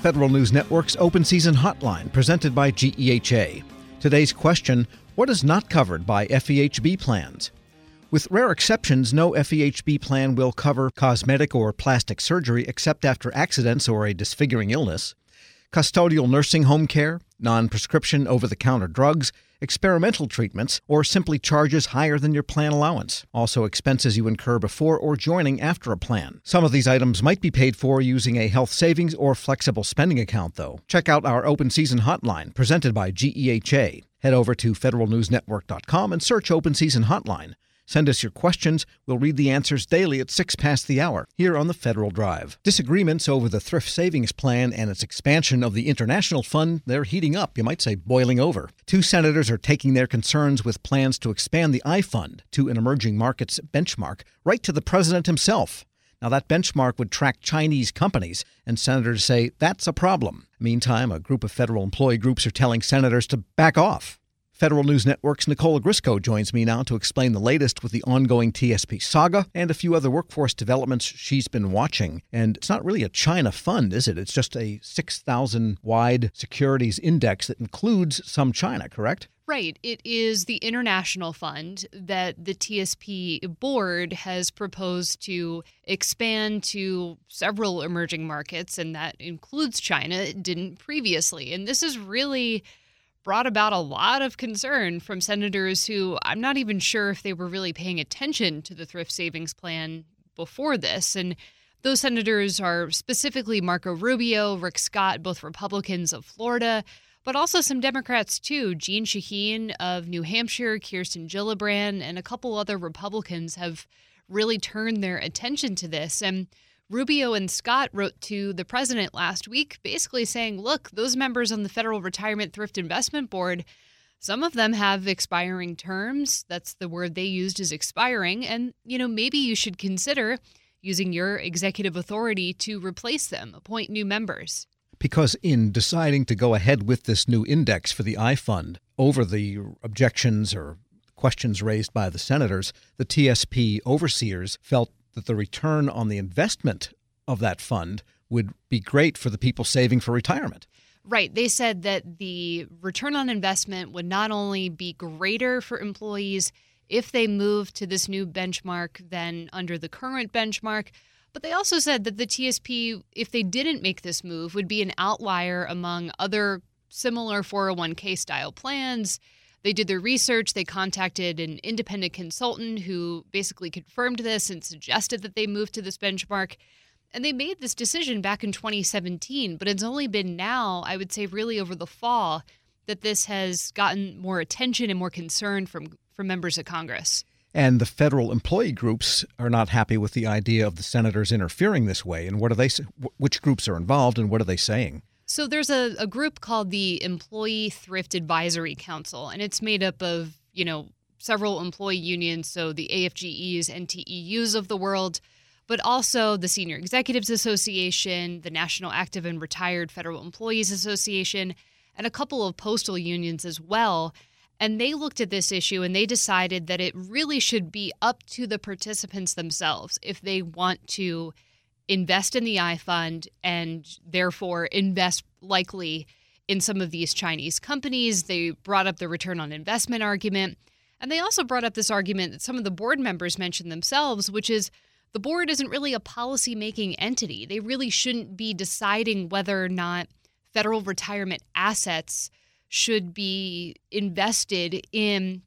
Federal News Network's Open Season Hotline, presented by GEHA. Today's question, what is not covered by FEHB plans? With rare exceptions, no FEHB plan will cover cosmetic or plastic surgery except after accidents or a disfiguring illness, custodial nursing home care, non-prescription over-the-counter drugs, experimental treatments, or simply charges higher than your plan allowance. Also, expenses you incur before or joining after a plan. Some of these items might be paid for using a health savings or flexible spending account, though. Check out our Open Season Hotline, presented by GEHA. Head over to federalnewsnetwork.com and search Open Season Hotline. Send us your questions. We'll read the answers daily at 6 past the hour here on the Federal Drive. Disagreements over the Thrift Savings Plan and its expansion of the International Fund, they're heating up, you might say boiling over. Two senators are taking their concerns with plans to expand the I Fund to an emerging markets benchmark right to the president himself. Now, that benchmark would track Chinese companies, and senators say that's a problem. Meantime, a group of federal employee groups are telling senators to back off. Federal News Network's Nicola Grisco joins me now to explain the latest with the ongoing TSP saga and a few other workforce developments she's been watching. And it's not really a China fund, is it? It's just a 6,000-wide securities index that includes some China, correct? Right. It is the international fund that the TSP board has proposed to expand to several emerging markets, and that includes China. It didn't previously. And this is really brought about a lot of concern from senators who I'm not even sure if they were really paying attention to the Thrift Savings Plan before this. And those senators are specifically Marco Rubio, Rick Scott, both Republicans of Florida, but also some Democrats too. Jeanne Shaheen of New Hampshire, Kirsten Gillibrand, and a couple other Republicans have really turned their attention to this. And Rubio and Scott wrote to the president last week basically saying, look, those members on the Federal Retirement Thrift Investment Board, some of them have expiring terms. That's the word they used, is expiring. And, you know, maybe you should consider using your executive authority to replace them, appoint new members. Because in deciding to go ahead with this new index for the I Fund, over the objections or questions raised by the senators, the TSP overseers felt that the return on the investment of that fund would be great for the people saving for retirement. Right. They said that the return on investment would not only be greater for employees if they move to this new benchmark than under the current benchmark, but they also said that the TSP, if they didn't make this move, would be an outlier among other similar 401k style plans. They did their research. They contacted an independent consultant who basically confirmed this and suggested that they move to this benchmark. And they made this decision back in 2017, but it's only been now, I would say really over the fall, that this has gotten more attention and more concern from members of Congress. And the federal employee groups are not happy with the idea of the senators interfering this way. And what are they? Which groups are involved and what are they saying? So there's a group called the Employee Thrift Advisory Council, and it's made up of, you know, several employee unions, so the AFGEs, NTEUs of the world, but also the Senior Executives Association, the National Active and Retired Federal Employees Association, and a couple of postal unions as well. And they looked at this issue and they decided that it really should be up to the participants themselves if they want to invest in the I Fund and therefore invest likely in some of these Chinese companies. They brought up the return on investment argument. And they also brought up this argument that some of the board members mentioned themselves, which is the board isn't really a policy-making entity. They really shouldn't be deciding whether or not federal retirement assets should be invested in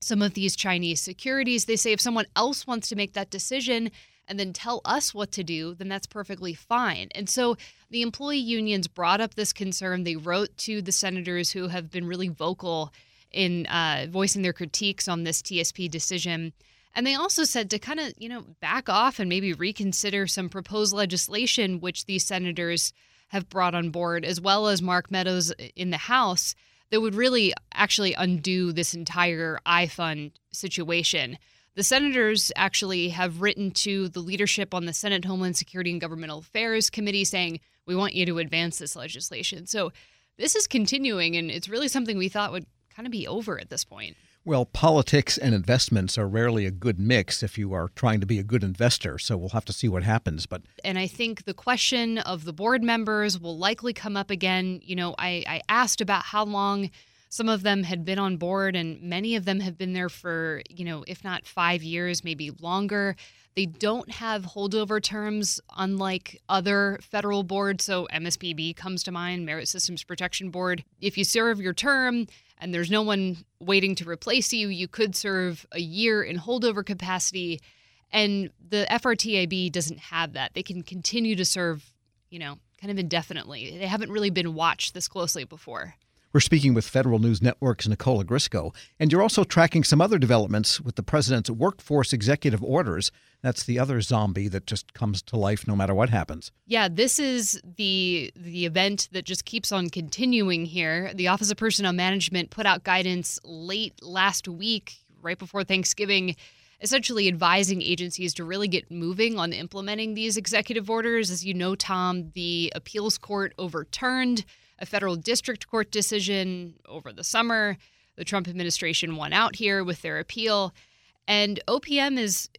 some of these Chinese securities. They say if someone else wants to make that decision and then tell us what to do, then that's perfectly fine. And so the employee unions brought up this concern. They wrote to the senators who have been really vocal in voicing their critiques on this TSP decision. And they also said to kind of, you know, back off and maybe reconsider some proposed legislation, which these senators have brought on board, as well as Mark Meadows in the House, that would really actually undo this entire I Fund situation. The senators actually have written to the leadership on the Senate Homeland Security and Governmental Affairs Committee saying, we want you to advance this legislation. So this is continuing, and it's really something we thought would kind of be over at this point. Well, politics and investments are rarely a good mix if you are trying to be a good investor, so we'll have to see what happens. And I think the question of the board members will likely come up again. You know, I asked about how long some of them had been on board, and many of them have been there for, you know, if not 5 years, maybe longer. They don't have holdover terms, unlike other federal boards. So MSPB comes to mind, Merit Systems Protection Board. If you serve your term and there's no one waiting to replace you, you could serve a year in holdover capacity. And the FRTIB doesn't have that. They can continue to serve, you know, kind of indefinitely. They haven't really been watched this closely before. We're speaking with Federal News Network's Nicola Grisco, and you're also tracking some other developments with the president's workforce executive orders. That's the other zombie that just comes to life no matter what happens. Yeah, this is the event that just keeps on continuing here. The Office of Personnel Management put out guidance late last week, right before Thanksgiving, essentially advising agencies to really get moving on implementing these executive orders. As you know, Tom, the appeals court overturned a federal district court decision over the summer. The Trump administration won out here with their appeal. And OPM has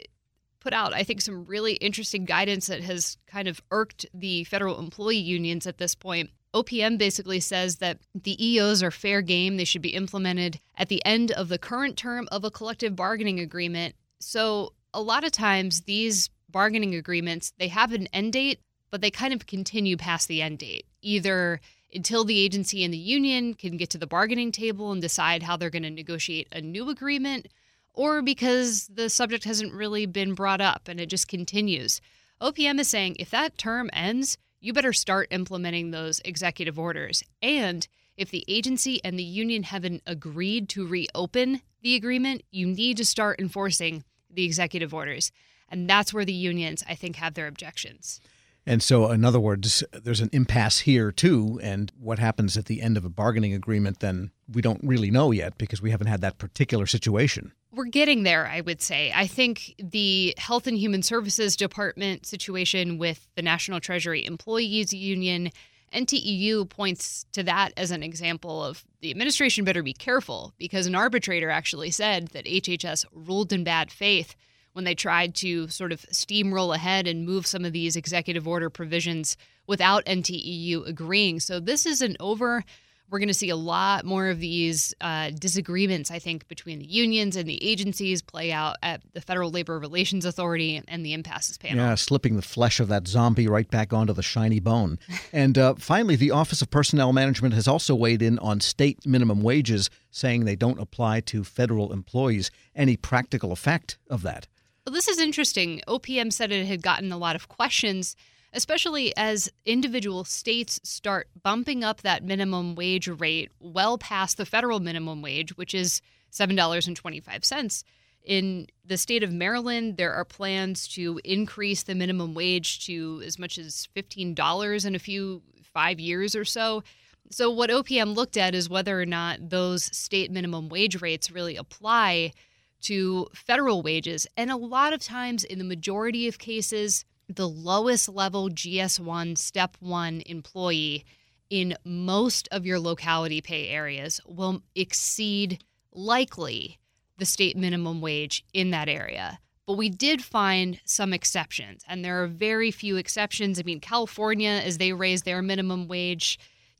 put out, I think, some really interesting guidance that has kind of irked the federal employee unions at this point. OPM basically says that the EOs are fair game. They should be implemented at the end of the current term of a collective bargaining agreement. So a lot of times these bargaining agreements, they have an end date, but they kind of continue past the end date, either until the agency and the union can get to the bargaining table and decide how they're going to negotiate a new agreement, or because the subject hasn't really been brought up and it just continues. OPM is saying if that term ends, you better start implementing those executive orders. And if the agency and the union haven't agreed to reopen the agreement, you need to start enforcing the executive orders. And that's where the unions, I think, have their objections. And so, in other words, there's an impasse here, too, and what happens at the end of a bargaining agreement, then we don't really know yet because we haven't had that particular situation. We're getting there, I would say. I think the Health and Human Services Department situation with the National Treasury Employees Union, NTEU, points to that as an example of the administration better be careful, because an arbitrator actually said that HHS ruled in bad faith when they tried to sort of steamroll ahead and move some of these executive order provisions without NTEU agreeing. So this isn't over. We're going to see a lot more of these disagreements, I think, between the unions and the agencies play out at the Federal Labor Relations Authority and the impasses panel. Yeah, slipping the flesh of that zombie right back onto the shiny bone. And finally, the Office of Personnel Management has also weighed in on state minimum wages, saying they don't apply to federal employees. Any practical effect of that? Well, this is interesting. OPM said it had gotten a lot of questions, especially as individual states start bumping up that minimum wage rate well past the federal minimum wage, which is $7.25. In the state of Maryland, there are plans to increase the minimum wage to as much as $15 in a few 5 years or so. So what OPM looked at is whether or not those state minimum wage rates really apply to federal wages. And a lot of times, in the majority of cases, the lowest level GS1 Step 1 employee in most of your locality pay areas will exceed, likely, the state minimum wage in that area. But we did find some exceptions, and there are very few exceptions. I mean, California, as they raised their minimum wage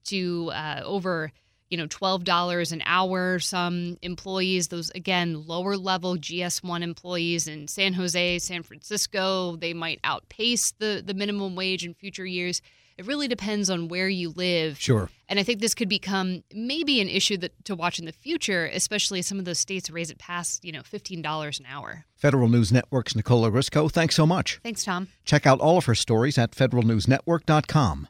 to over $12 an hour. Some employees, those, again, lower-level GS1 employees in San Jose, San Francisco, they might outpace the minimum wage in future years. It really depends on where you live. Sure. And I think this could become maybe an issue that to watch in the future, especially as some of those states raise it past, $15 an hour. Federal News Network's Nicola Grisco, thanks so much. Thanks, Tom. Check out all of her stories at federalnewsnetwork.com.